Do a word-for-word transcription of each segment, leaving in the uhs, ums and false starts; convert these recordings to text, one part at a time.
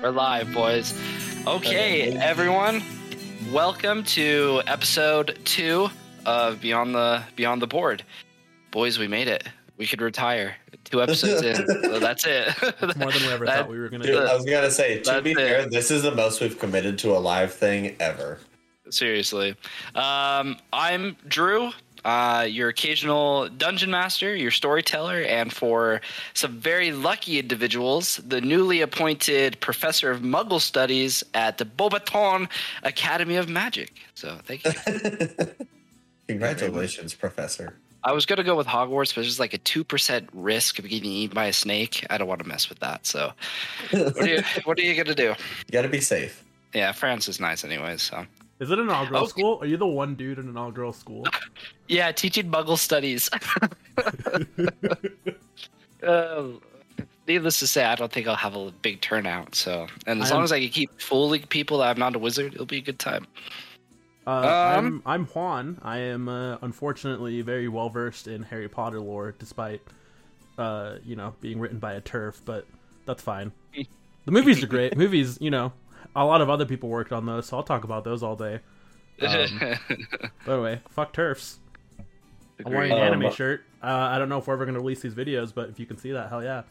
We're live, boys. Okay, everyone, welcome to episode two of Beyond the Beyond the Board. Boys, we made it. We could retire. Two episodes in. So that's it. More than we ever that, thought we were going to do. I was going to say, to be fair, it. This is the most we've committed to a live thing ever. Seriously. Um, I'm Drew. Uh, your occasional dungeon master, your storyteller, and for some very lucky individuals, the newly appointed professor of Muggle Studies at the Beaubaton Academy of Magic. So thank you. Congratulations, Professor. I was going to go with Hogwarts, but there's like a two percent risk of getting eaten by a snake. I don't want to mess with that. So what are you, what are you going to do? You got to be safe. Yeah, France is nice anyways, so. Is it an all-girl okay. school? Are you the one dude in an all-girl school? Yeah, teaching Muggle studies. uh, needless to say, I don't think I'll have a big turnout. So, and as I'm, long as I can keep fooling people that I'm not a wizard, it'll be a good time. Uh, um, I'm, I'm Juan. I am uh, unfortunately very well versed in Harry Potter lore, despite uh, you know being written by a TERF. But that's fine. The movies are great. Movies, you know. A lot of other people worked on those, so I'll talk about those all day. Um, by the way, fuck TERFs. I'm wearing an anime um, shirt. Uh, I don't know if we're ever going to release these videos, but if you can see that, hell yeah.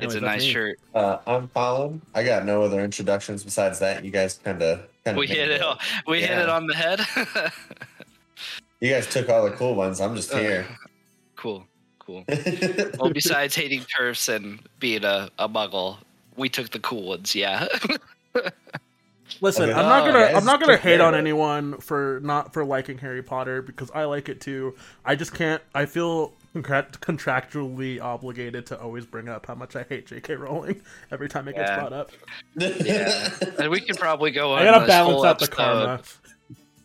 Anyways, it's a nice me. shirt. Uh, I'm Palom. I got no other introductions besides that. You guys kind of... We, hit it, it. we yeah. hit it on the head. You guys took all the cool ones. I'm just here. Uh, cool. Cool. Well, besides hating TERFs and being a, a muggle, we took the cool ones, yeah. Listen, I mean, I'm not gonna oh, I'm not gonna hate on anyone for not for liking Harry Potter because I like it too. I just can't. I feel contractually obligated to always bring up how much I hate J K Rowling every time it yeah. gets brought up. Yeah, and we could probably go. On I gotta balance out the karma.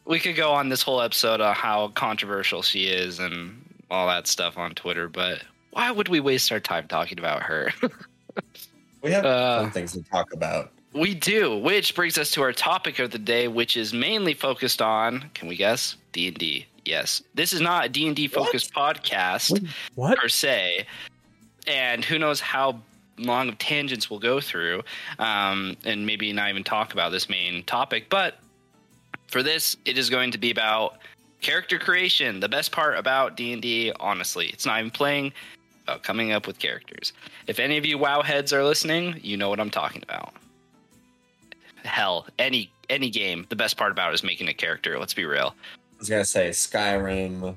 We could go on this whole episode on how controversial she is and all that stuff on Twitter, but why would we waste our time talking about her? We have uh, some things to talk about. We do, which brings us to our topic of the day, which is mainly focused on, can we guess, D and D. Yes. This is not a D and D focused podcast what? What? per se, and who knows how long of tangents we'll go through, um, and maybe not even talk about this main topic. But for this, it is going to be about character creation, the best part about D and D, honestly. It's not even playing, about coming up with characters. If any of you WoW heads are listening, you know what I'm talking about. Hell, any any game, the best part about it is making a character. Let's be real. I was gonna say Skyrim,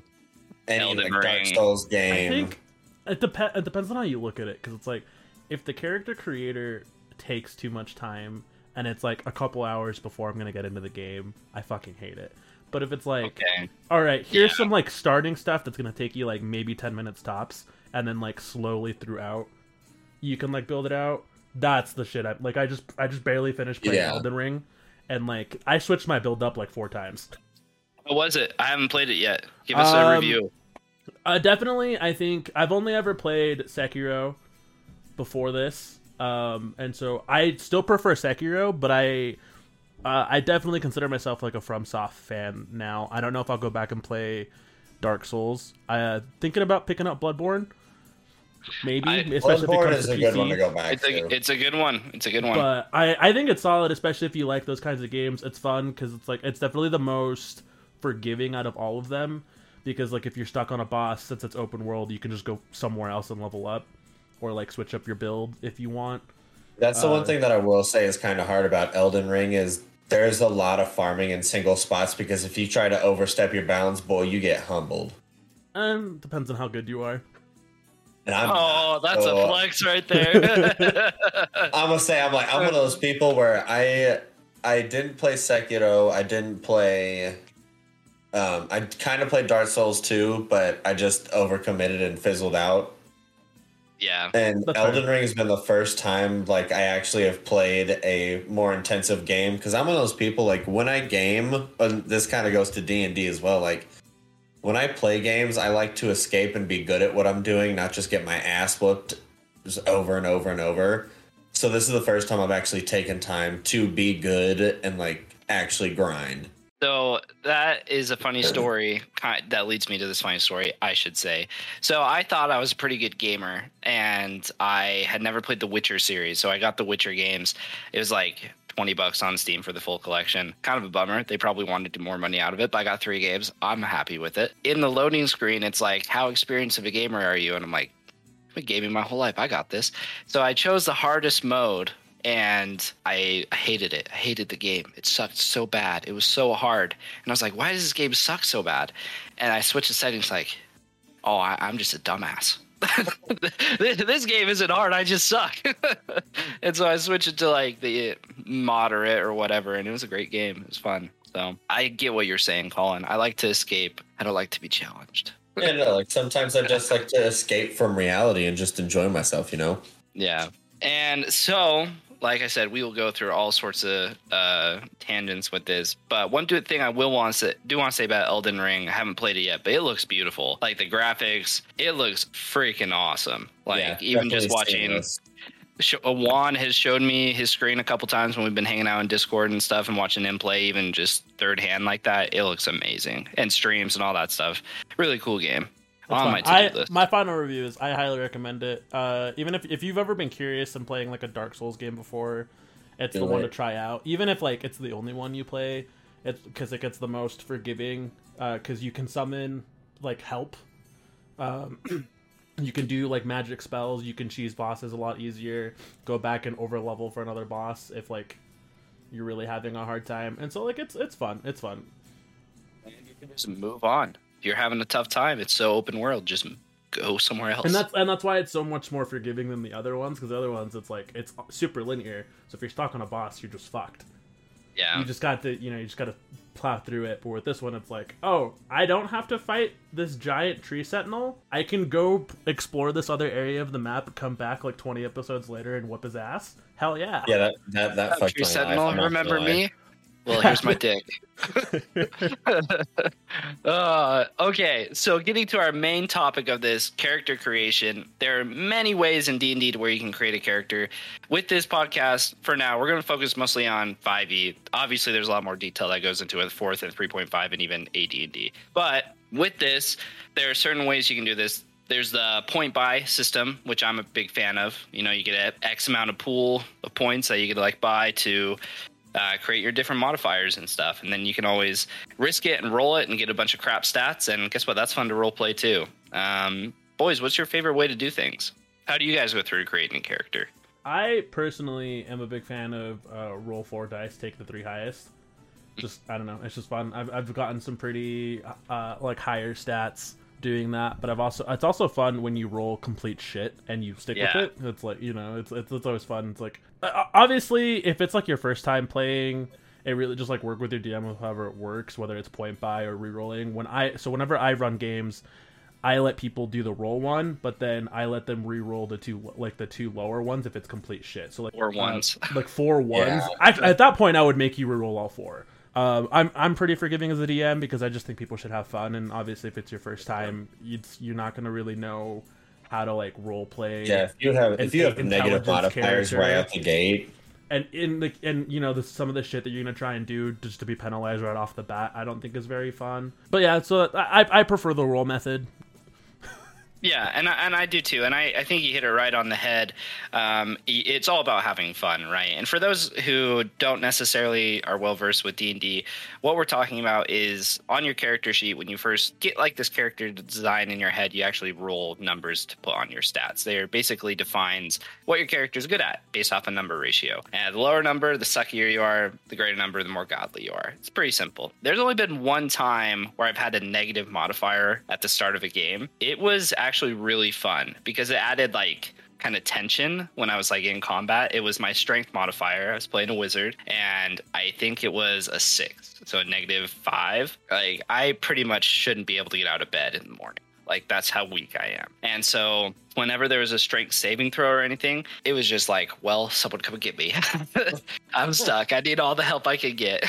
any Elden like Ring. Dark Souls game. I think it depends. It depends on how you look at it, because it's like if the character creator takes too much time and it's like a couple hours before I'm gonna get into the game, I fucking hate it. But if it's like, okay. all right, here's yeah. some like starting stuff that's gonna take you like maybe ten minutes tops, and then like slowly throughout, you can like build it out. That's the shit. I like. I just, I just barely finished playing yeah. Elden Ring, and like, I switched my build up like four times. What was it? I haven't played it yet. Give us um, a review. Uh, definitely, I think I've only ever played Sekiro before this, um, and so I still prefer Sekiro. But I, uh, I definitely consider myself like a FromSoft fan now. I don't know if I'll go back and play Dark Souls. Uh, thinking about picking up Bloodborne. Maybe, I, especially Bloodborne because is a P C. Good one to go back it's a, to. It's a good one. It's a good one. But I, I think it's solid, especially if you like those kinds of games. It's fun because it's like it's definitely the most forgiving out of all of them. Because like if you're stuck on a boss, since it's open world, you can just go somewhere else and level up, or like switch up your build if you want. That's the uh, one thing that I will say is kind of hard about Elden Ring is there's a lot of farming in single spots because if you try to overstep your bounds, boy, you get humbled. Um, depends on how good you are. Oh, that's so, a flex right there. I'm gonna say I'm like I'm one of those people where I I didn't play Sekiro, I didn't play um I kind of played Dark Souls two, but I just overcommitted and fizzled out. Yeah. And that's Elden Ring has been the first time like I actually have played a more intensive game because I'm one of those people like when I game, and this kind of goes to D and D as well, like when I play games, I like to escape and be good at what I'm doing, not just get my ass whooped just over and over and over. So this is the first time I've actually taken time to be good and, like, actually grind. So that is a funny story that leads me to this funny story, I should say. So I thought I was a pretty good gamer, and I had never played the Witcher series. So I got the Witcher games. It was like twenty bucks on Steam for the full collection. Kind of a bummer. They probably wanted to do more money out of it, but I got three games. I'm happy with it. In the loading screen, it's like, how experienced of a gamer are you? And I'm like, I've been gaming my whole life. I got this. So I chose the hardest mode. And I hated it. I hated the game. It sucked so bad. It was so hard. And I was like, why does this game suck so bad? And I switched the settings like, oh, I, I'm just a dumbass. this, this game isn't hard. I just suck. And so I switched it to like the moderate or whatever. And it was a great game. It was fun. So I get what you're saying, Colin. I like to escape. I don't like to be challenged. Yeah, no, like sometimes I just like to escape from reality and just enjoy myself, you know? Yeah. And so... like I said, we will go through all sorts of uh, tangents with this. But one thing I will want to do want to say about Elden Ring, I haven't played it yet, but it looks beautiful. Like the graphics, it looks freaking awesome. Like yeah, even just watching, sh- Juan has showed me his screen a couple times when we've been hanging out in Discord and stuff and watching him play, even just third hand like that. It looks amazing, and streams and all that stuff. Really cool game. On my, I, my final review is I highly recommend it. Uh, even if if you've ever been curious and playing like a Dark Souls game before, it's Do the it. one to try out. Even if like it's the only one you play, it's because it gets the most forgiving. Because uh, you can summon like help. Um, you can do like magic spells. You can cheese bosses a lot easier. Go back and over level for another boss if like you're really having a hard time. And so like it's it's fun. It's fun. And you can just move on. You're having a tough time, it's so open world, just go somewhere else. And that's and that's why it's so much more forgiving than the other ones, because the other ones it's like it's super linear, so if you're stuck on a boss you're just fucked. Yeah, you just got to you know you just got to plow through it. But with this one it's like, oh, I don't have to fight this giant tree sentinel, I can go explore this other area of the map, come back like twenty episodes later and whoop his ass. Hell yeah. Yeah, that that, that, that fucked tree sentinel, remember me? Well, here's my dick. uh, okay, so getting to our main topic of this, character creation. There are many ways in D and D to where you can create a character. With this podcast, for now, we're going to focus mostly on five e. Obviously, there's a lot more detail that goes into it, fourth and three point five and even A D and D. But with this, there are certain ways you can do this. There's the point buy system, which I'm a big fan of. You know, you get X amount of pool of points that you get to like buy to... Uh, create your different modifiers and stuff, and then you can always risk it and roll it and get a bunch of crap stats, and guess what, that's fun to role play too. Um, boys, what's your favorite way to do things? How do you guys go through creating a character? I personally am a big fan of uh, roll four dice, take the three highest. Just, I don't know, it's just fun. I've, I've gotten some pretty uh, like higher stats doing that, but I've also it's also fun when you roll complete shit and you stick yeah. with it. It's like, you know, it's, it's it's always fun. It's like, obviously if it's like your first time playing, it really just like work with your D M with however it works, whether it's point buy or re-rolling. When I so whenever I run games, I let people do the roll one, but then I let them re-roll the two like the two lower ones if it's complete shit. So like four ones, uh, like four ones. Yeah. I, at that point, I would make you re-roll all four. Um, I'm I'm pretty forgiving as a D M because I just think people should have fun, and obviously if it's your first time, it's, you're not going to really know how to like role play. Yeah, if you have if you have negative modifiers right out the gate, and in the and you know the, some of the shit that you're going to try and do just to be penalized right off the bat, I don't think is very fun. But yeah, so I I prefer the roll method. Yeah, and I, and I do too, and I, I think you hit it right on the head. Um, it's all about having fun, right? And for those who don't necessarily are well-versed with D and D, what we're talking about is on your character sheet, when you first get like this character design in your head, you actually roll numbers to put on your stats. They are basically defines what your character is good at based off a number ratio. And the lower number, the suckier you are, the greater number, the more godly you are. It's pretty simple. There's only been one time where I've had a negative modifier at the start of a game. It was actually... actually really fun because it added like kind of tension when I was like in combat. It was my strength modifier. I was playing a wizard and I think it was a six, so a negative five. Like I pretty much shouldn't be able to get out of bed in the morning. Like that's how weak I am. And so whenever there was a strength saving throw or anything, it was just like, well, someone come and get me. I'm stuck. I need all the help I can get.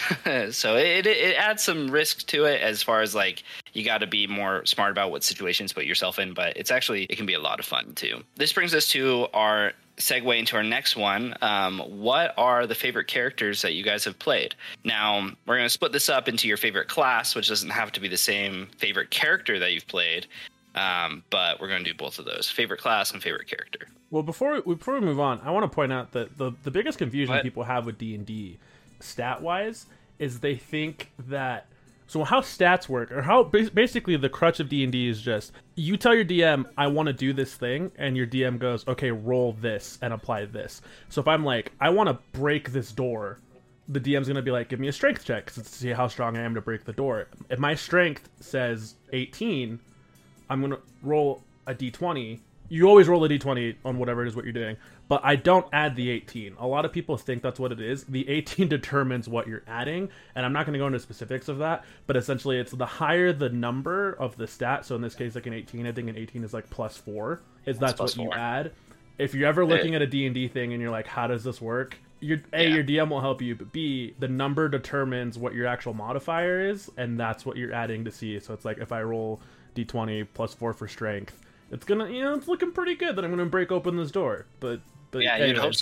So it, it it adds some risk to it as far as like you got to be more smart about what situations put yourself in. But it's actually it can be a lot of fun, too. This brings us to our segue into our next one. Um, what are the favorite characters that you guys have played? Now, we're going to split this up into your favorite class, which doesn't have to be the same favorite character that you've played. Um, but we're going to do both of those, favorite class and favorite character. Well, before we, before we move on, I want to point out that the, the biggest confusion what? people have with D and D stat-wise is they think that... So how stats work, or how basically the crutch of D and D is just, you tell your D M, I want to do this thing, and your D M goes, okay, roll this and apply this. So if I'm like, I want to break this door, the D M's going to be like, give me a strength check to see how strong I am to break the door. If my strength says eighteen, I'm going to roll a d twenty. You always roll a d twenty on whatever it is what you're doing, but I don't add the eighteen. A lot of people think that's what it is. The eighteen determines what you're adding, and I'm not going to go into specifics of that, but essentially it's the higher the number of the stat. So in this case, like an eighteen, I think an eighteen is like plus four, is that's, that's what four. You add. If you're ever looking at a D and D thing and you're like, how does this work? Your, A, yeah. your D M will help you, but B, the number determines what your actual modifier is, and that's what you're adding to see. So it's like, if I roll d twenty plus four for strength, it's gonna, you know, it's looking pretty good that I'm gonna break open this door, but, but yeah, anyways. You'd hope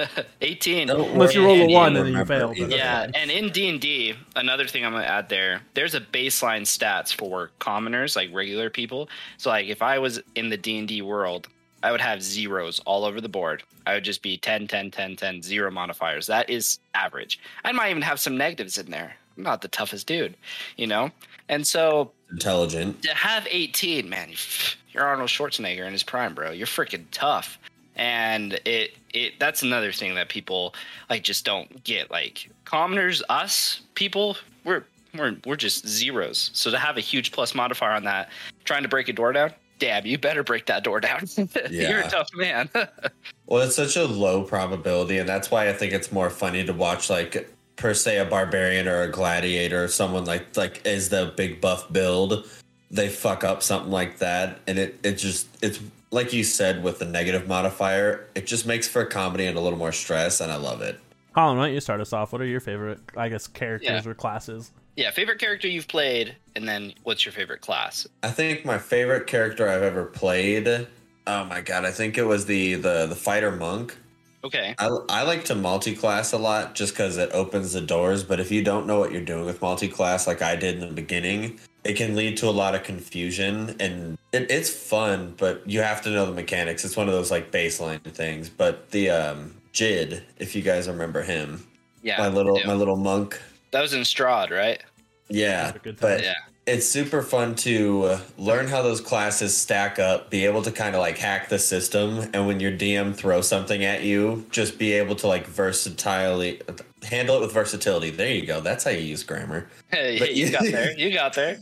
so. eighteen, unless you roll a one and then you fail. Yeah, and in D and D, another thing I'm gonna add there, there's a baseline stats for commoners, like regular people. So, like, if I was in the D and D world, I would have zeros all over the board. I would just be ten, ten, ten, ten, zero modifiers. That is average. I might even have some negatives in there. I'm not the toughest dude, you know. And so, intelligent to have eighteen, man. You You're Arnold Schwarzenegger in his prime, bro. You're freaking tough. And it it that's another thing that people like just don't get. Like commoners, us people, we're we're we're just zeros. So to have a huge plus modifier on that, trying to break a door down, damn, you better break that door down. Yeah. You're a tough man. Well, it's such a low probability, and that's why I think it's more funny to watch, like, per se, a barbarian or a gladiator or someone like like is the big buff build. They fuck up something like that, and it, it just, it's like you said with the negative modifier, it just makes for comedy and a little more stress, and I love it. Colin, why don't you start us off? What are your favorite, I guess, characters yeah. or classes? Yeah, favorite character you've played, and then what's your favorite class? I think my favorite character I've ever played, oh my god, I think it was the, the, the fighter monk. Okay. I, I like to multi-class a lot just because it opens the doors, but if you don't know what you're doing with multi-class like I did in the beginning, it can lead to a lot of confusion, and it, it's fun, but you have to know the mechanics. It's one of those like baseline things. But the um, Jid, if you guys remember him, yeah, my little my little monk. That was in Strahd, right? Yeah, but yeah. It's super fun to uh, learn how those classes stack up, be able to kind of like hack the system, and when your D M throws something at you, just be able to like versatilely handle it with versatility. There you go. That's how you use grammar. Hey, but you, you got there. You got there.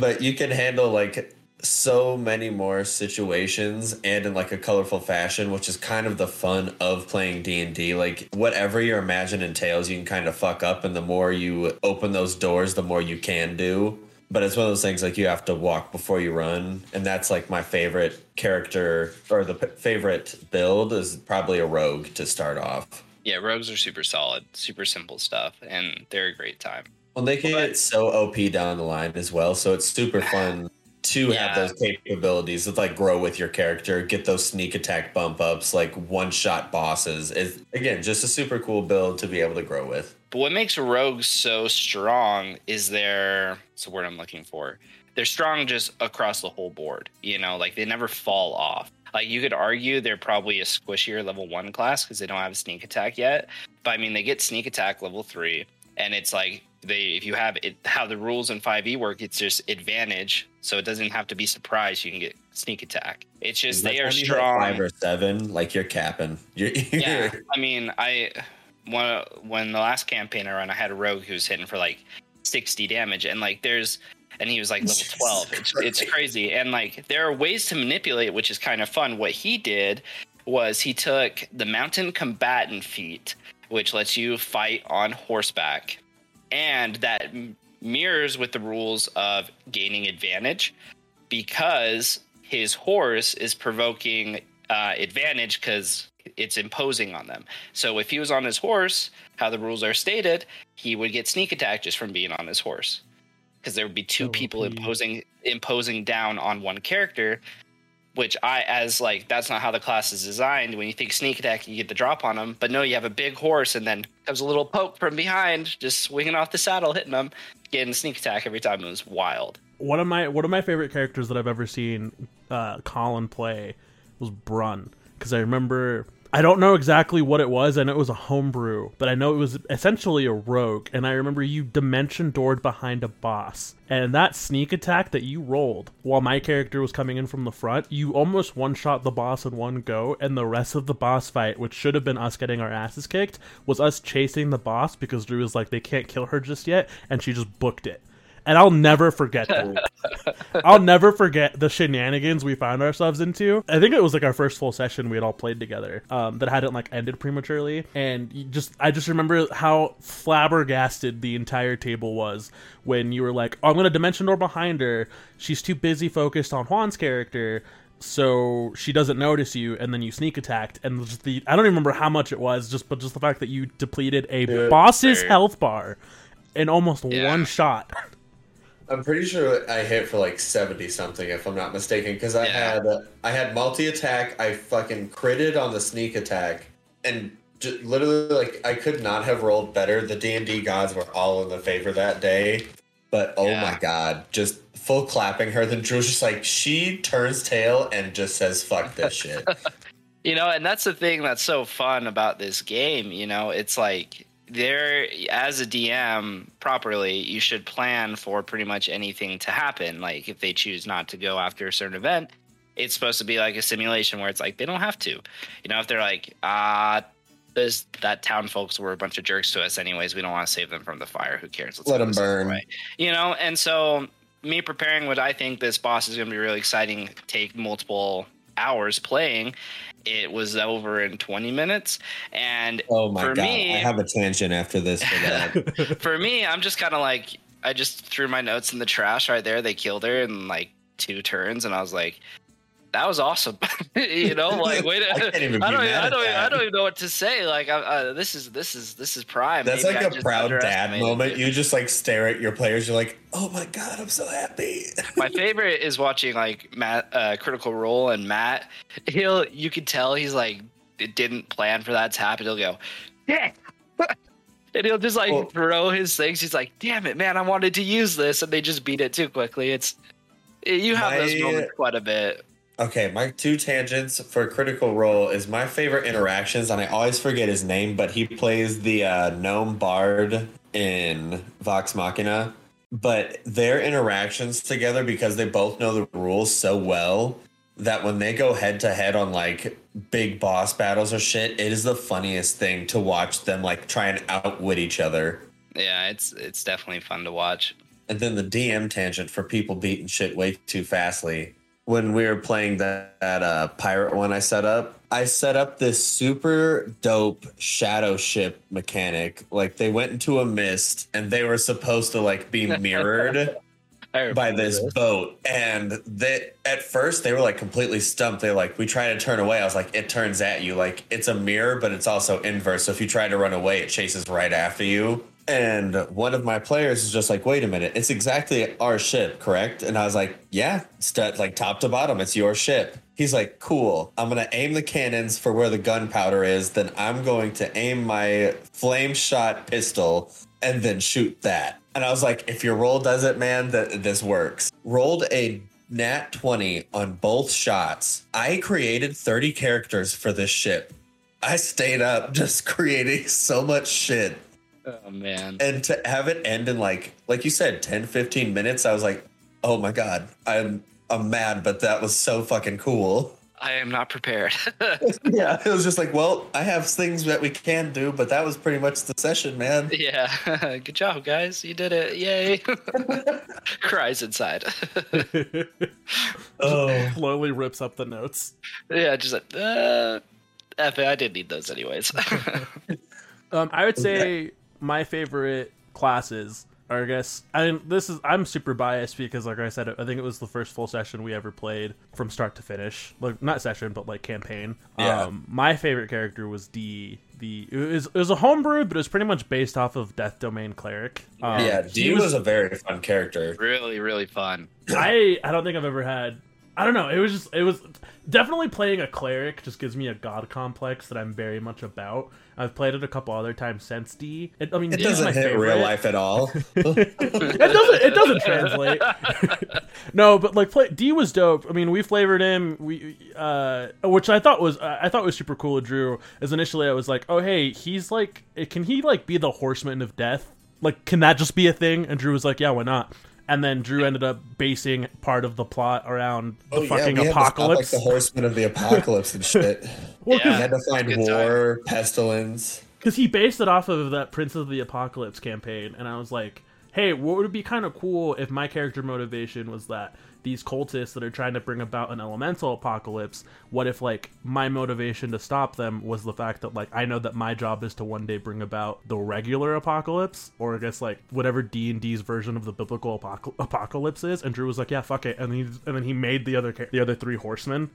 But you can handle like so many more situations and in like a colorful fashion, which is kind of the fun of playing D and D. Like whatever your imagine entails, you can kind of fuck up, and the more you open those doors, the more you can do. But it's one of those things like you have to walk before you run. And that's like my favorite character, or the p- favorite build is probably a rogue to start off. Yeah, rogues are super solid, super simple stuff, and they're a great time. Well, they can but, get so O P down the line as well, so it's super fun to yeah. have those capabilities that like grow with your character, get those sneak attack bump ups, like one-shot bosses. It's, again, just a super cool build to be able to grow with. But what makes rogues so strong is their, it's the word I'm looking for, they're strong just across the whole board. You know, like they never fall off. Like you could argue they're probably a squishier level one class because they don't have a sneak attack yet. But I mean, they get sneak attack level three, and it's like they, if you have it, how the rules in five e work, it's just advantage. So it doesn't have to be surprised. You can get sneak attack. It's just they are strong. Five or seven, like you're capping. You're, you're... Yeah, I mean, I... When, when the last campaign I ran, I had a rogue who was hitting for like sixty damage, and like there's, and he was like level twelve. It's, it's crazy, and like there are ways to manipulate, which is kind of fun. What he did was he took the Mountain Combatant feat, which lets you fight on horseback, and that mirrors with the rules of gaining advantage because his horse is provoking uh, advantage because it's imposing on them. So if he was on his horse, how the rules are stated, he would get sneak attack just from being on his horse, because there would be two people imposing imposing down on one character. which I, as like, that's not how the class is designed. When you think sneak attack, you get the drop on them. But no, you have a big horse, and then comes a little poke from behind, just swinging off the saddle, hitting them, getting sneak attack every time. It was wild. One of my one of my favorite characters that I've ever seen uh, Colin play was Brun, because I remember, I don't know exactly what it was. I know it was a homebrew, but I know it was essentially a rogue. And I remember you dimension doored behind a boss. And that sneak attack that you rolled while my character was coming in from the front, you almost one-shot the boss in one go, and the rest of the boss fight, which should have been us getting our asses kicked, was us chasing the boss because Drew was like, they can't kill her just yet, and she just booked it. And I'll never forget that. I'll never forget the shenanigans we found ourselves into. I think it was like our first full session we had all played together um, that hadn't like ended prematurely. And you just, I just remember how flabbergasted the entire table was when you were like, oh, I'm going to dimension door behind her. She's too busy focused on Juan's character, so she doesn't notice you, and then you sneak attacked, and just the, I don't even remember how much it was, just but just the fact that you depleted a Dude, boss's dude. health bar in almost yeah. one shot. I'm pretty sure I hit for like seventy something, if I'm not mistaken, because I yeah. had I had multi attack. I fucking critted on the sneak attack, and just literally, like, I could not have rolled better. The D and D gods were all in the favor that day, but oh yeah. my god, just full clapping her. Then Drew's just like, she turns tail and just says, "Fuck this shit." You know, and that's the thing that's so fun about this game. You know, it's like, there, as a D M properly, you should plan for pretty much anything to happen. Like, if they choose not to go after a certain event, it's supposed to be like a simulation where it's like, they don't have to. You know, if they're like, ah, uh, that town folks were a bunch of jerks to us anyways, we don't want to save them from the fire, who cares? Let's let them burn. Right. You know, and so me preparing what I think this boss is going to be really exciting, take multiple hours playing, it was over in twenty minutes, and oh my for god me, I have a tangent after this for that. For me, I'm just kind of like, I just threw my notes in the trash right there. They killed her in like two turns, and I was like, that was awesome. You know, like, wait, I, can't even I, don't, even, I, don't, even, I don't even know what to say. Like, I, uh, this is this is this is prime. That's Maybe like I a proud dad moment. You just like stare at your players. You're like, oh my god, I'm so happy. My favorite is watching like Matt, uh, Critical Role, and Matt. He'll, you can tell he's like, it didn't plan for that to happen. He'll go, yeah. And he'll just like well, throw his things. He's like, damn it, man, I wanted to use this, and they just beat it too quickly. It's you have my, those moments quite a bit. Okay, my two tangents for Critical Role is my favorite interactions, and I always forget his name, but he plays the uh, gnome bard in Vox Machina. But their interactions together, because they both know the rules so well, that when they go head-to-head on, like, big boss battles or shit, it is the funniest thing to watch them, like, try and outwit each other. Yeah, it's it's definitely fun to watch. And then the D M tangent for people beating shit way too fastly. When we were playing that, that uh, pirate one I set up, I set up this super dope shadow ship mechanic. Like, they went into a mist, and they were supposed to, like, be mirrored by this, this boat. And they, at first, they were, like, completely stumped. They were like, we try to turn away. I was like, it turns at you. Like, it's a mirror, but it's also inverse. So if you try to run away, it chases right after you. And one of my players is just like, wait a minute, it's exactly our ship, correct? And I was like, yeah, st- like top to bottom, it's your ship. He's like, cool, I'm going to aim the cannons for where the gunpowder is. Then I'm going to aim my flame shot pistol and then shoot that. And I was like, if your roll does it, man, that this works. Rolled a nat twenty on both shots. I created thirty characters for this ship. I stayed up just creating so much shit. Oh, man. And to have it end in, like, like you said, ten, fifteen minutes, I was like, oh, my God, I'm I'm mad, but that was so fucking cool. I am not prepared. Yeah, it was just like, well, I have things that we can do, but that was pretty much the session, man. Yeah, good job, guys. You did it. Yay. Cries inside. Oh, slowly rips up the notes. Yeah, just like, uh, F it, I didn't need those anyways. um, I would say... my favorite classes are, I guess, I this is I'm super biased because, like I said, I think it was the first full session we ever played from start to finish. Like, not session, but like campaign. Yeah. Um, my favorite character was D. The it was, it was a homebrew, but it was pretty much based off of Death Domain Cleric. Um, yeah, D was, was a very fun character. Really, really fun. I I don't think I've ever had I don't know. It was just, it was definitely playing a cleric just gives me a god complex that I'm very much about. I've played it a couple other times since D. It, I mean, it D doesn't is my hit favorite. Real life at all. it doesn't. It doesn't translate. No, but like play, D was dope. I mean, we flavored him. We, uh, which I thought was uh, I thought was super cool. Drew is initially I was like, oh hey, he's like, can he like be the Horseman of Death? Like, can that just be a thing? And Drew was like, yeah, why not? And then Drew ended up basing part of the plot around the oh, fucking yeah, we apocalypse. Had to stop, like, the Horseman of the Apocalypse and shit. Well, yeah, we had to find war, time. pestilence. Because he based it off of that Prince of the Apocalypse campaign, and I was like, hey, what would be kind of cool if my character motivation was that these cultists that are trying to bring about an elemental apocalypse, what if, like, my motivation to stop them was the fact that, like, I know that my job is to one day bring about the regular apocalypse, or I guess, like, whatever D and D's version of the biblical apoc- apocalypse is, and Drew was like, yeah, fuck it, and, he, and then he made the other the other three horsemen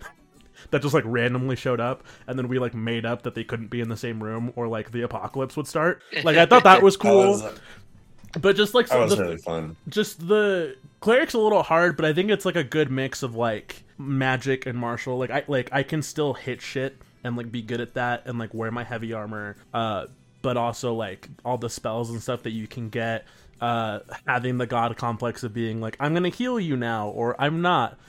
that just, like, randomly showed up, and then we, like, made up that they couldn't be in the same room, or, like, the apocalypse would start. Like, I thought that was cool. That was, but just, like, so that was the, really fun. Just the... Cleric's a little hard, but I think it's like a good mix of like magic and martial. Like I like I can still hit shit and like be good at that and like wear my heavy armor, uh, but also like all the spells and stuff that you can get. Uh, having the god complex of being like I'm gonna heal you now or I'm not,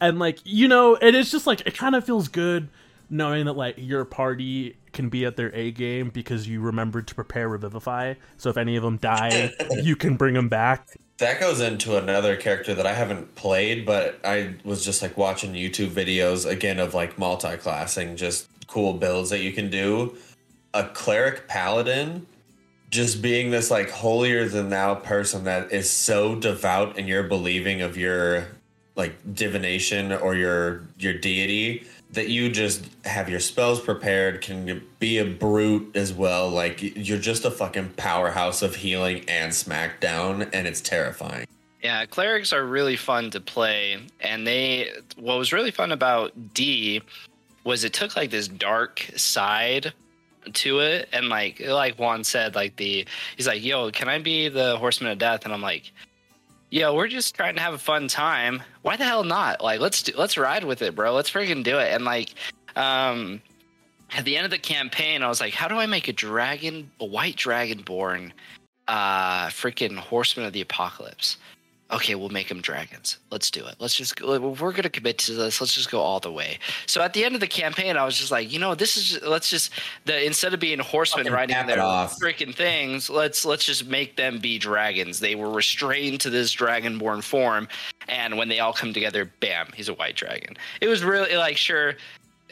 and like you know, and it's just like it kind of feels good knowing that like your party can be at their A game because you remembered to prepare Revivify. So if any of them die, you can bring them back. That goes into another character that I haven't played, but I was just like watching YouTube videos again of like multi-classing, just cool builds that you can do. A cleric paladin just being this like holier than thou person that is so devout in your believing of your like divination or your your deity that you just have your spells prepared, can be a brute as well. Like, you're just a fucking powerhouse of healing and smackdown, and it's terrifying. Yeah, clerics are really fun to play, and they what was really fun about D was it took, like, this dark side to it, and, like, like Juan said, like, the he's like, yo, can I be the Horseman of Death? And I'm like, yo, we're just trying to have a fun time. Why the hell not? Like, let's do, let's ride with it, bro. Let's freaking do it. And, like, um... at the end of the campaign, I was like, how do I make a dragon, a white dragonborn, uh, freaking Horseman of the Apocalypse? Okay, we'll make them dragons. Let's do it. Let's just, we're going to commit to this. Let's just go all the way. So at the end of the campaign, I was just like, you know, this is, let's just, the instead of being horsemen fucking riding their freaking things, let's let's just make them be dragons. They were restrained to this dragonborn form. And when they all come together, bam, he's a white dragon. It was really like, sure.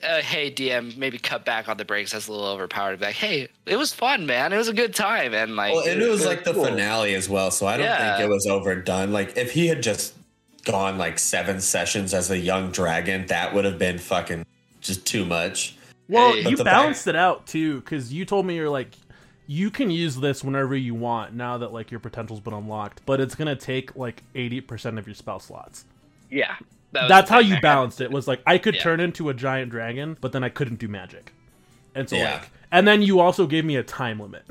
Uh, hey D M, maybe cut back on the brakes. That's a little overpowered. Like, hey, it was fun, man. It was a good time, and like, well, and it was like the cool finale as well. So I don't yeah. think it was overdone. Like, if he had just gone like seven sessions as a young dragon, that would have been fucking just too much. Well, hey, you balanced fact- it out too, because you told me you're like, you can use this whenever you want. Now that like your potential's been unlocked, but it's gonna take like eighty percent of your spell slots. Yeah. That That's how you balanced it, was like, I could yeah. turn into a giant dragon, but then I couldn't do magic. And so, yeah. like, and then you also gave me a time limit.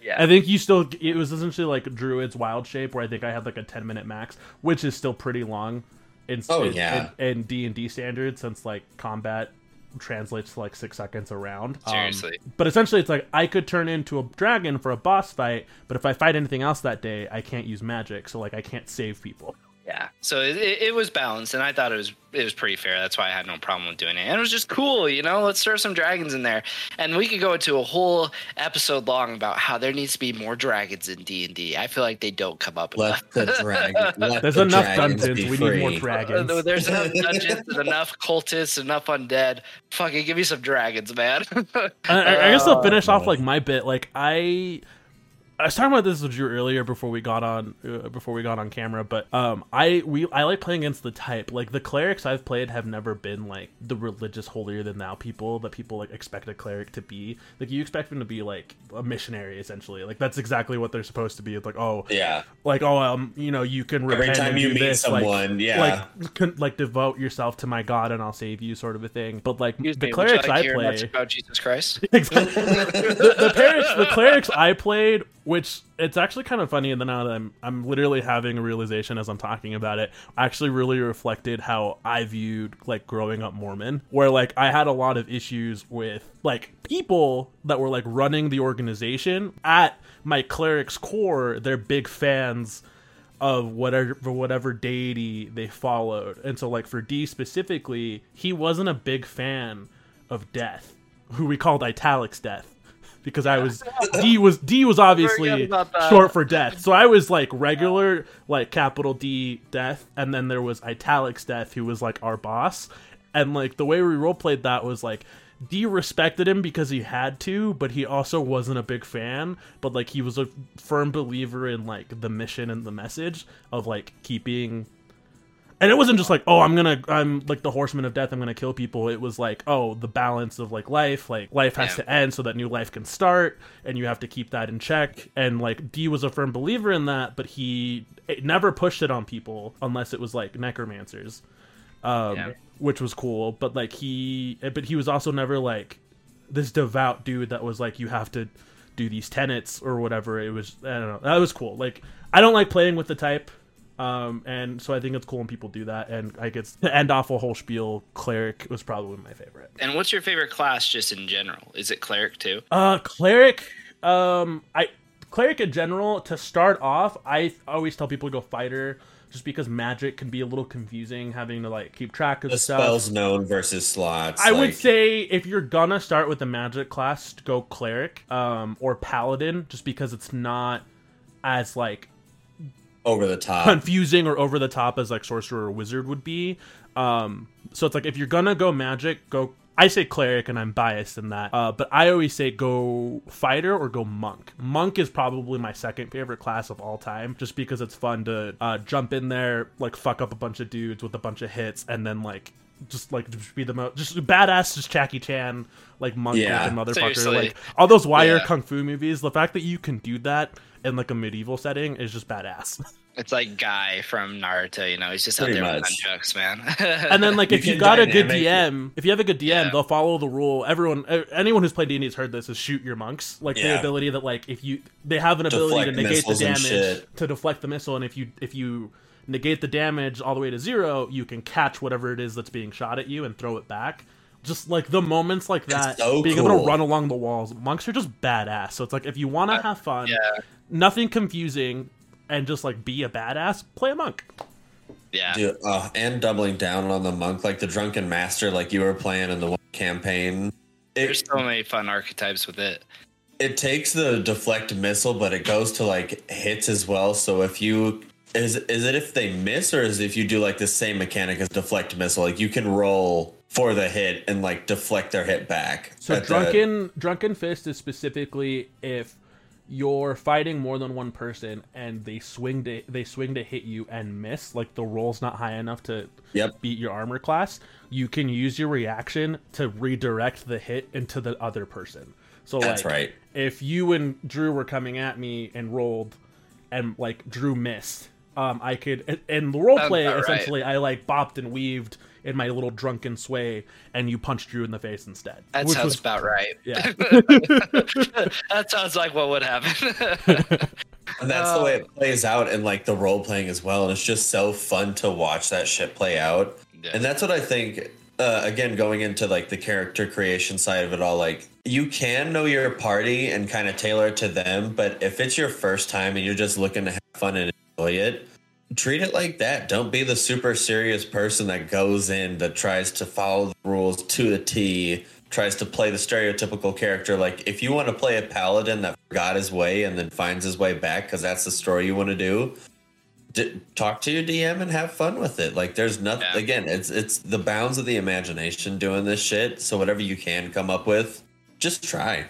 Yeah. I think you still, it was essentially like Druid's Wild Shape, where I think I had like a ten minute max, which is still pretty long in, oh, in, yeah. in, in D and D standards, since like combat translates to like six seconds a round. Seriously. Um, but essentially, it's like, I could turn into a dragon for a boss fight, but if I fight anything else that day, I can't use magic, so like, I can't save people. Yeah, so it, it was balanced, and I thought it was it was pretty fair. That's why I had no problem with doing it. And it was just cool, you know? Let's throw some dragons in there. And we could go into a whole episode long about how there needs to be more dragons in D and D. I feel like they don't come up enough. Let the dragon, let there's the enough dungeons. We free. Need more dragons. Uh, there's enough dungeons, there's enough cultists, enough undead. Fucking give me some dragons, man. I, I guess I'll finish oh, off, like, my bit. Like, I... I was talking about this with you earlier before we got on uh, before we got on camera, but um, I we I like playing against the type. Like, the clerics I've played have never been like the religious holier than thou people that people like expect a cleric to be. Like, you expect them to be like a missionary, essentially. Like, that's exactly what they're supposed to be. It's like, oh yeah, like oh um you know, you can repent every time and you do meet this, someone, like, yeah, like can, like devote yourself to my God and I'll save you, sort of a thing. But like Excuse the me, clerics would you like I hear play much about Jesus Christ. Exactly. the, the, the, the clerics I played Which, it's actually kind of funny, and now that I'm, I'm literally having a realization as I'm talking about it, actually really reflected how I viewed, like, growing up Mormon, where, like, I had a lot of issues with, like, people that were, like, running the organization. At my cleric's core, they're big fans of whatever whatever deity they followed. And so, like, for D specifically, he wasn't a big fan of Death, who we called Italics Death, because I was D was D was obviously short for Death. So I was like regular, like capital D Death, and then there was Italics Death, who was like our boss. And like the way we role played that was like D respected him because he had to, but he also wasn't a big fan, but like he was a firm believer in like the mission and the message of like keeping. And it wasn't just like, oh, I'm gonna, I'm like the Horseman of Death, I'm gonna kill people. It was like, oh, the balance of like life, like life has yeah. to end so that new life can start, and you have to keep that in check. And like D was a firm believer in that, but he it never pushed it on people unless it was like necromancers, um, yeah. which was cool. But like he, but he was also never like this devout dude that was like, you have to do these tenets or whatever. It was, I don't know, that was cool. Like I don't like playing with the type. Um, and so I think it's cool when people do that, and I guess to end off a whole spiel, cleric was probably my favorite. And what's your favorite class just in general? Is it cleric too? Uh, cleric, um, I, cleric in general, to start off, I always tell people to go fighter, just because magic can be a little confusing, having to like keep track of the stuff. Spells known versus slots. I like... would say if you're gonna start with a magic class, go cleric, um, or paladin, just because it's not as like over the top confusing or over the top as like sorcerer or wizard would be. Um so it's like if you're gonna go magic, go I say cleric, and I'm biased in that, uh but I always say go fighter or go monk. Monk is probably my second favorite class of all time, just because it's fun to uh jump in there, like fuck up a bunch of dudes with a bunch of hits, and then like just like just be the most just badass, just Jackie Chan like monk yeah, motherfucker. Seriously. Like all those wire yeah. kung fu movies, the fact that you can do that in like a medieval setting is just badass. It's like Guy from Naruto, you know, he's just Pretty out there much. With jokes, man. And then like you if you got dynamic. a good D M, if you have a good D M, yeah. they'll follow the rule. Everyone, anyone who's played D and D has heard this: is shoot your monks. Like yeah. the ability that like if you they have an ability deflect to negate the damage to deflect the missile, and if you if you negate the damage all the way to zero, you can catch whatever it is that's being shot at you and throw it back. Just like the moments like that, so being cool. able to run along the walls. Monks are just badass. So it's like if you want to have fun, yeah. nothing confusing, and just like be a badass, play a monk. Yeah. Dude, uh, and doubling down on the monk, like the Drunken Master, like you were playing in the one campaign. It, There's so many fun archetypes with it. It takes the deflect missile, but it goes to like hits as well. So if you is is it if they miss, or is it if you do like the same mechanic as deflect missile, like you can roll for the hit and like deflect their hit back. So drunken the... drunken fist is specifically if you're fighting more than one person and they swing to they swing to hit you and miss, like the roll's not high enough to yep. beat your armor class. You can use your reaction to redirect the hit into the other person. So that's like right. if you and Drew were coming at me and rolled and like Drew missed, um, I could and, and the role play essentially right. I like bopped and weaved in my little drunken sway, and you punched Drew in the face instead. That which sounds was, about right. Yeah. That sounds like what would happen. And that's um, the way it plays out in like the role playing as well. And it's just so fun to watch that shit play out. Yeah. And that's what I think, uh, again, going into like the character creation side of it all, like you can know your party and kind of tailor it to them. But if it's your first time and you're just looking to have fun and enjoy it, treat it like that. Don't be the super serious person that goes in, that tries to follow the rules to the T, tries to play the stereotypical character. Like if you want to play a paladin that forgot his way and then finds his way back because that's the story you want to do, d- talk to your D M and have fun with it. Like there's nothing yeah. again, it's it's the bounds of the imagination doing this shit. So whatever you can come up with, just try.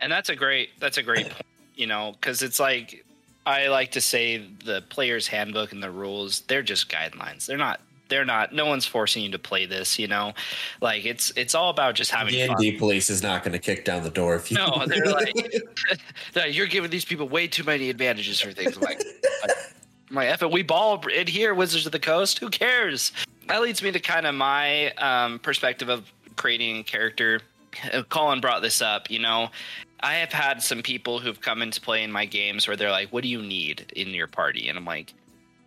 And that's a great that's a great point, you know, because it's like I like to say the player's handbook and the rules, they're just guidelines. They're not, they're not, no one's forcing you to play this, you know, like it's, it's all about just having fun. The D and D police is not going to kick down the door. If you no, they're like, you're giving these people way too many advantages for things. I'm like, my effing, we ball in here, Wizards of the Coast, who cares? That leads me to kind of my um, perspective of creating a character. Colin brought this up, you know, I have had some people who've come into play in my games where they're like, what do you need in your party? And I'm like,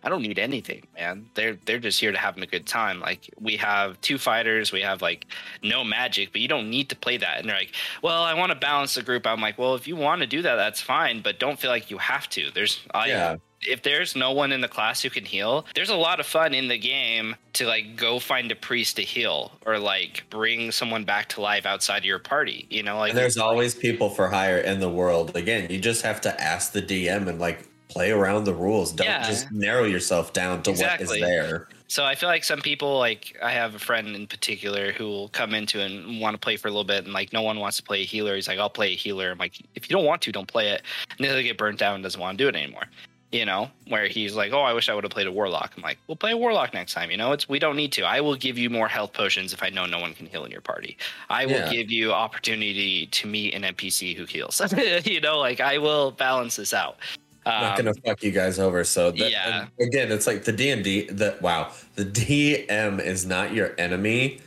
I don't need anything, man. They're they're just here to having a good time. Like, we have two fighters, we have like no magic, but you don't need to play that. And they're like, well, I want to balance the group. I'm like, well, if you want to do that, that's fine, but don't feel like you have to. There's I yeah. If there's no one in the class who can heal, there's a lot of fun in the game to like go find a priest to heal or like bring someone back to life outside of your party. You know, like and there's always people for hire in the world. Again, you just have to ask the D M and like play around the rules. Don't yeah. just narrow yourself down to exactly. what is there. So I feel like some people, like I have a friend in particular who will come into and want to play for a little bit, and like no one wants to play a healer. He's like, I'll play a healer. I'm like, if you don't want to, don't play it. And then they get burnt out and doesn't want to do it anymore. You know, where he's like, oh, I wish I would have played a warlock. I'm like, we'll play a warlock next time. You know, it's we don't need to. I will give you more health potions if I know no one can heal in your party. I will yeah. give you opportunity to meet an N P C who heals. You know, like I will balance this out. Um, Not gonna fuck you guys over. So that, yeah. again, it's like the D and D. The wow, the D M is not your enemy.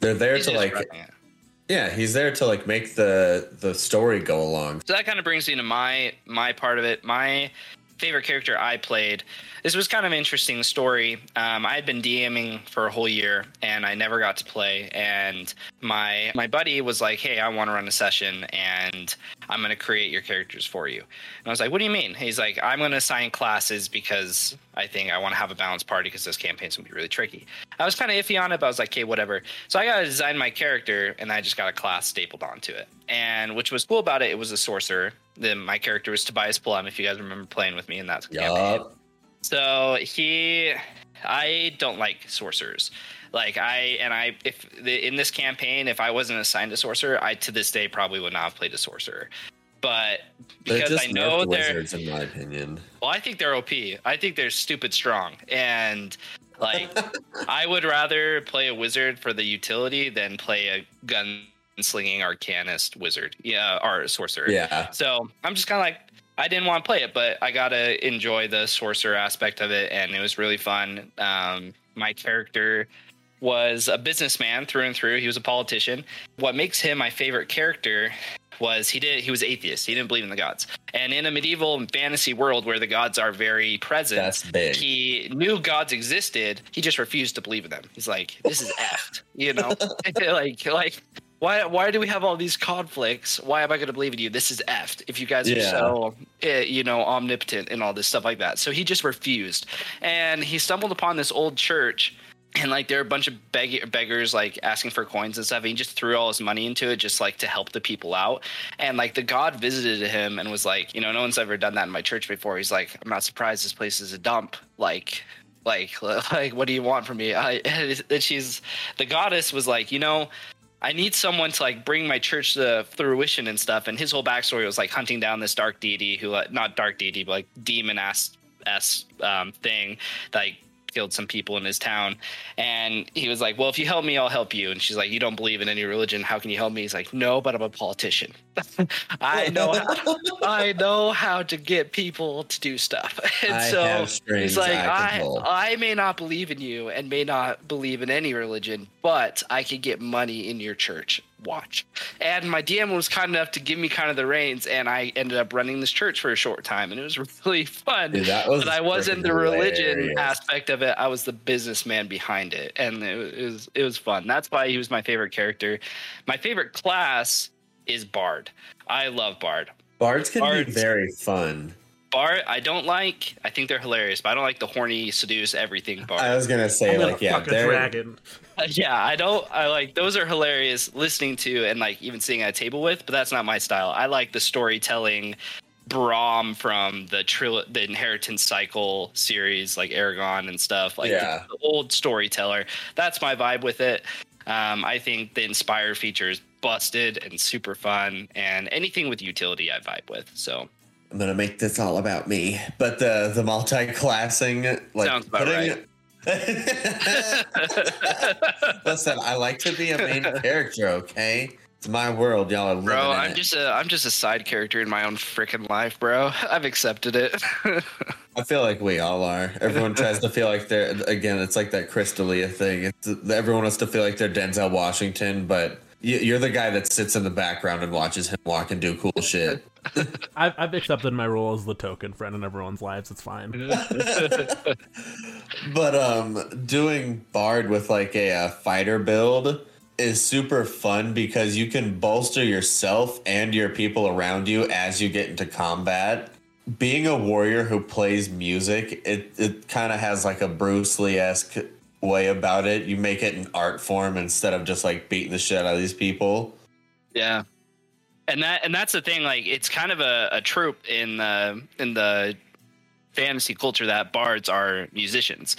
They're there he's to like, yeah, he's there to like make the the story go along. So that kind of brings me to my my part of it. My favorite character I played. This was kind of an interesting story. Um, I had been DMing for a whole year and I never got to play. And my my buddy was like, hey, I want to run a session and I'm going to create your characters for you. And I was like, what do you mean? He's like, I'm going to assign classes because I think I want to have a balanced party because this campaign's going to be really tricky. I was kind of iffy on it, but I was like, okay, whatever. So I got to design my character and I just got a class stapled onto it. And which was cool about it, it was a sorcerer. Then my character was Tobias Plum, if you guys remember playing with me in that yep. campaign. So he, I don't like sorcerers. Like I, and I, if the, in this campaign, if I wasn't assigned a sorcerer, I, to this day, probably would not have played a sorcerer. But because just I know they're, wizards, in my opinion. Well, I think they're O P. I think they're stupid strong. And like, I would rather play a wizard for the utility than play a gun. Slinging arcanist wizard, yeah, or sorcerer. Yeah. So I'm just kind of like, I didn't want to play it, but I gotta enjoy the sorcerer aspect of it, and it was really fun. Um, my character was a businessman through and through. He was a politician. What makes him my favorite character was he did he was atheist. He didn't believe in the gods. And in a medieval fantasy world where the gods are very present, that's big. He knew gods existed. He just refused to believe in them. He's like, this is effed, you know, like like. Why Why do we have all these conflicts? Why am I going to believe in you? This is effed if you guys are yeah. so, you know, omnipotent and all this stuff like that. So he just refused. And he stumbled upon this old church. And, like, there are a bunch of beg- beggars, like, asking for coins and stuff. And he just threw all his money into it just, like, to help the people out. And, like, the god visited him and was like, you know, no one's ever done that in my church before. He's like, I'm not surprised this place is a dump. Like... Like, like, what do you want from me? I, and she's the goddess was like, you know, I need someone to like bring my church to fruition and stuff. And his whole backstory was like hunting down this dark deity who, uh, not dark deity, but like demon ass ass um, thing that like, killed some people in his town. And he was like, well, if you help me, I'll help you. And she's like, you don't believe in any religion. How can you help me? He's like, no, but I'm a politician. I know how, I know how to get people to do stuff. And I so he's like, I, I, I may not believe in you and may not believe in any religion, but I could get money in your church. Watch. And my D M was kind enough to give me kind of the reins, and I ended up running this church for a short time, and it was really fun. Dude, that was but I wasn't the religion hilarious. aspect of it. I was the businessman behind it, and it was it was fun. That's why he was my favorite character. My favorite class is Bard. I love Bard. Bards can Bards, be very fun. Bard, I don't like. I think they're hilarious, but I don't like the horny, seduce, everything Bard. I was gonna say, I'm like, yeah, they're dragon. Yeah, I don't. I like those are hilarious listening to and like even sitting at a table with, but that's not my style. I like the storytelling. Braum from the tril- the Inheritance Cycle series, like Aragon and stuff, like yeah. the, the old storyteller. That's my vibe with it. Um, I think the Inspire feature is busted and super fun, and anything with utility I vibe with. So. I'm gonna make this all about me, but the the multi-classing like sounds about putting... right. Listen, I like to be a main character, okay? It's my world, y'all are living bro. In I'm it. just a I'm just a side character in my own freaking life, bro. I've accepted it. I feel like we all are. Everyone tries to feel like they're again. It's like that Chris D'Elia thing. It's, everyone wants to feel like they're Denzel Washington, but You're the guy that sits in the background and watches him walk and do cool shit. I've, I've accepted my role as the token friend in everyone's lives. It's fine. But um, doing Bard with like a, a fighter build is super fun because you can bolster yourself and your people around you as you get into combat. Being a warrior who plays music, it, it kind of has like a Bruce Lee-esque way about it. You make it an art form instead of just like beating the shit out of these people. Yeah. And that and that's the thing, like it's kind of a, a trope in the in the fantasy culture that bards are musicians.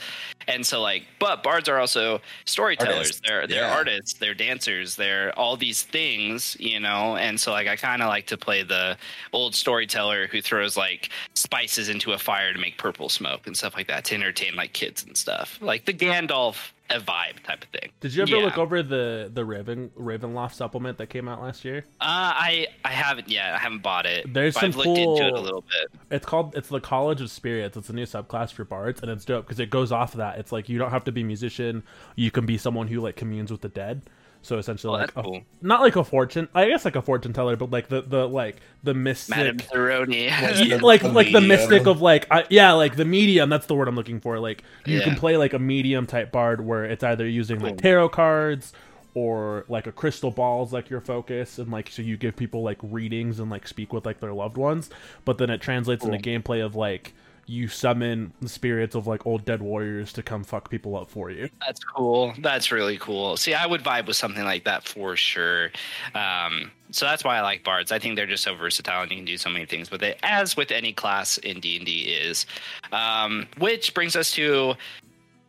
And so like but bards are also storytellers. Artists. They're they're yeah. artists, they're dancers, they're all these things, you know. And so like I kinda like to play the old storyteller who throws like spices into a fire to make purple smoke and stuff like that to entertain like kids and stuff. Like the Gandalf a vibe type of thing. Did you ever yeah. look over the the Raven Ravenloft supplement that came out last year? Uh, I I haven't yet. I haven't bought it. There's some I've looked cool, into it a little bit. It's called it's the College of Spirits. It's a new subclass for bards, and it's dope because it goes off of that. It's like you don't have to be a musician. You can be someone who like communes with the dead. So essentially, oh, like a, cool. not like a fortune, I guess like a fortune teller, but like the, the like the mystic, Madame Zeroni. yeah, like the like medium. the mystic of like I, yeah, like the medium. That's the word I'm looking for. Like you yeah. can play like a medium type bard where it's either using cool. like tarot cards or like a crystal ball's like your focus, and like so you give people like readings and like speak with like their loved ones. But then it translates cool. into gameplay of like. You summon the spirits of like old dead warriors to come fuck people up for you. That's cool. That's really cool. See, I would vibe with something like that for sure. Um, so that's why I like bards. I think they're just so versatile and you can do so many things with it, as with any class in D and D is. Um, which brings us to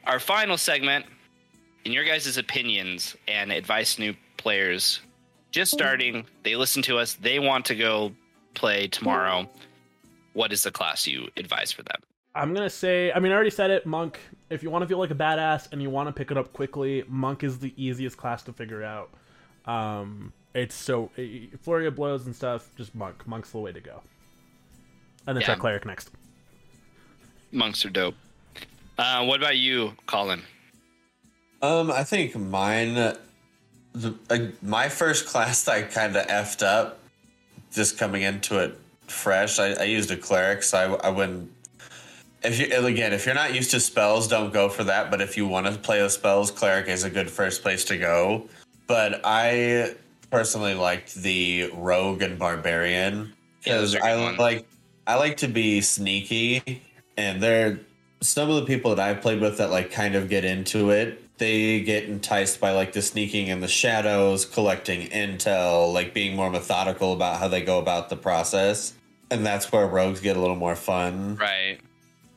our final segment. In your guys' opinions and advice to new players just starting, they listen to us, they want to go play tomorrow. What is the class you advise for them? I'm going to say, I mean, I already said it, Monk. If you want to feel like a badass and you want to pick it up quickly, Monk is the easiest class to figure out. Um, it's so, it, flurry of blows and stuff, just Monk. Monk's the way to go. And then yeah. try Cleric next. Monks are dope. Uh, what about you, Colin? Um, I think mine, the, uh, my first class I kind of effed up just coming into it. Fresh. I, I used a cleric, so I, I wouldn't. If you again, if you're not used to spells, don't go for that. But if you want to play with spells, cleric is a good first place to go. But I personally liked the rogue and barbarian because yeah, I like I like to be sneaky, and there some of the people that I played with that like kind of get into it. They get enticed by like the sneaking in the shadows, collecting intel, like being more methodical about how they go about the process. And that's where rogues get a little more fun. Right.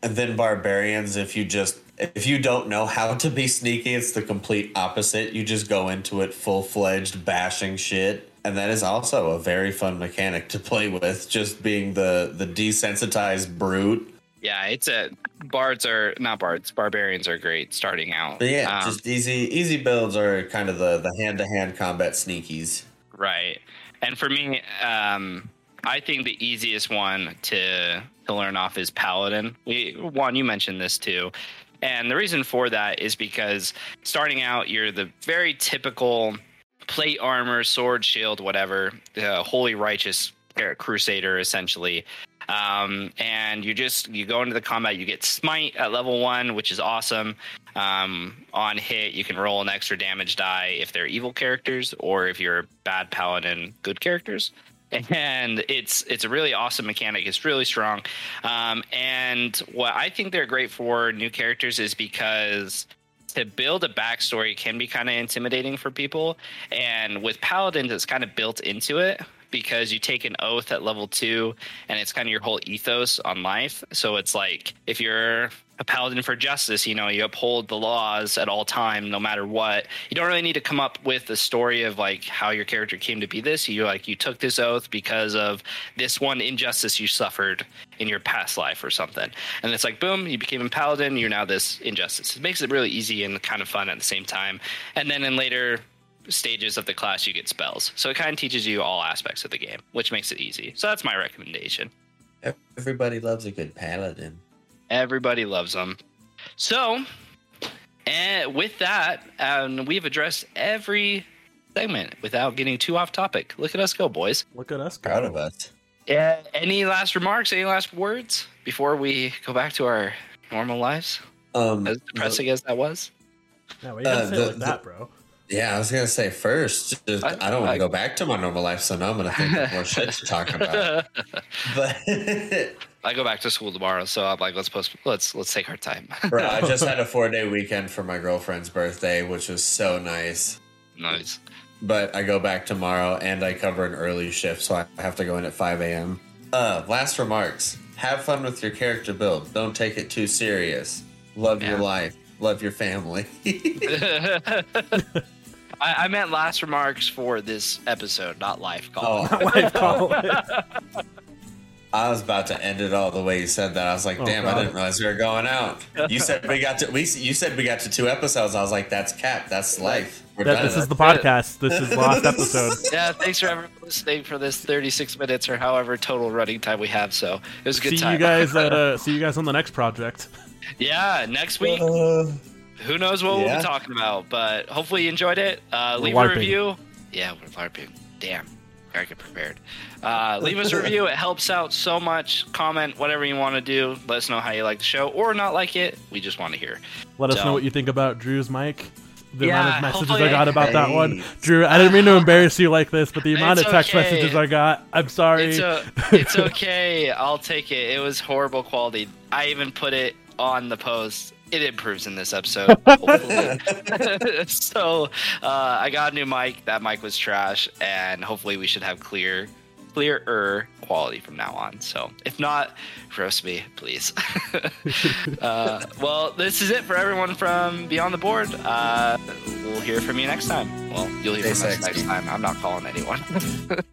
And then barbarians, if you just, if you don't know how to be sneaky, it's the complete opposite. You just go into it full-fledged bashing shit. And that is also a very fun mechanic to play with, just being the, the desensitized brute. Yeah, it's a bards are not bards. Barbarians are great starting out. But yeah, um, just easy easy builds are kind of the, the hand-to-hand combat sneakies. Right. And for me, um, I think the easiest one to to learn off is Paladin. We, Juan, you mentioned this too. And the reason for that is because starting out, you're the very typical plate armor, sword, shield, whatever, uh, holy righteous crusader essentially. Um, and you just, you go into the combat, you get smite at level one, which is awesome. Um, on hit, you can roll an extra damage die if they're evil characters or if you're bad paladin, good characters. And it's, it's a really awesome mechanic. It's really strong. Um, and what I think they're great for new characters is because to build a backstory can be kind of intimidating for people. And with paladins, it's kind of built into it. Because you take an oath at level two and it's kind of your whole ethos on life. So it's like if you're a paladin for justice, you know, you uphold the laws at all time, no matter what. You don't really need to come up with the story of like how your character came to be this. You like you took this oath because of this one injustice you suffered in your past life or something. And it's like, boom, you became a paladin. You're now this injustice. It makes it really easy and kind of fun at the same time. And then in later stages of the class you get spells, so it kind of teaches you all aspects of the game, which makes it easy. So that's my recommendation. Everybody loves a good paladin. Everybody loves them. So and with that, um, we've addressed every segment without getting too off topic. Look at us go, boys. Look at us go. Proud of us. Yeah. Any last remarks? Any last words before we go back to our normal lives? Um, as depressing the, as that was. No, we didn't uh, say the, like the, that, bro. Yeah, I was gonna say first. Just, I, I don't want to go back to my normal life, so now I'm gonna think of more shit to talk about. But I go back to school tomorrow, so I'm like, let's post, let's let's take our time. Bro, I just had a four day weekend for my girlfriend's birthday, which was so nice. Nice. But I go back tomorrow, and I cover an early shift, so I have to go in at five a.m. Uh, last remarks: have fun with your character build. Don't take it too serious. Love yeah. your life. Love your family. I, I meant last remarks for this episode, not life call. Oh, life call. I was about to end it all the way you said that. I was like, damn, oh, I didn't realize we were going out. You said we got to we you said we got to two episodes. I was like, that's cap, that's life. We're that, done. This is the podcast. This is the last episode. Yeah, thanks for everyone listening for this thirty-six minutes or however total running time we have. So it was a good see time. You guys at, uh, see you guys on the next project. Yeah, next week. Uh, who knows what yeah. we'll be talking about, but hopefully you enjoyed it. Uh, leave LARPing. a review. Yeah, we're LARPing. Damn. I get prepared. Uh, leave us a review. It helps out so much. Comment, whatever you want to do. Let us know how you like the show or not like it. We just want to hear. Let so. us know what you think about Drew's mic. The yeah, amount of messages hopefully. I got about that one. Drew, I didn't mean to embarrass you like this, but the amount it's of text okay. messages I got, I'm sorry. It's, a, it's okay. I'll take it. It was horrible quality. I even put it on the post. It improves in this episode. So uh, I got a new mic. That mic was trash, and hopefully we should have clear, clearer quality from now on. So if not, roast me, please. uh, well, this is it for everyone from Beyond the Board. Uh, we'll hear from you next time. Well, you'll hear from us next time. I'm not calling anyone.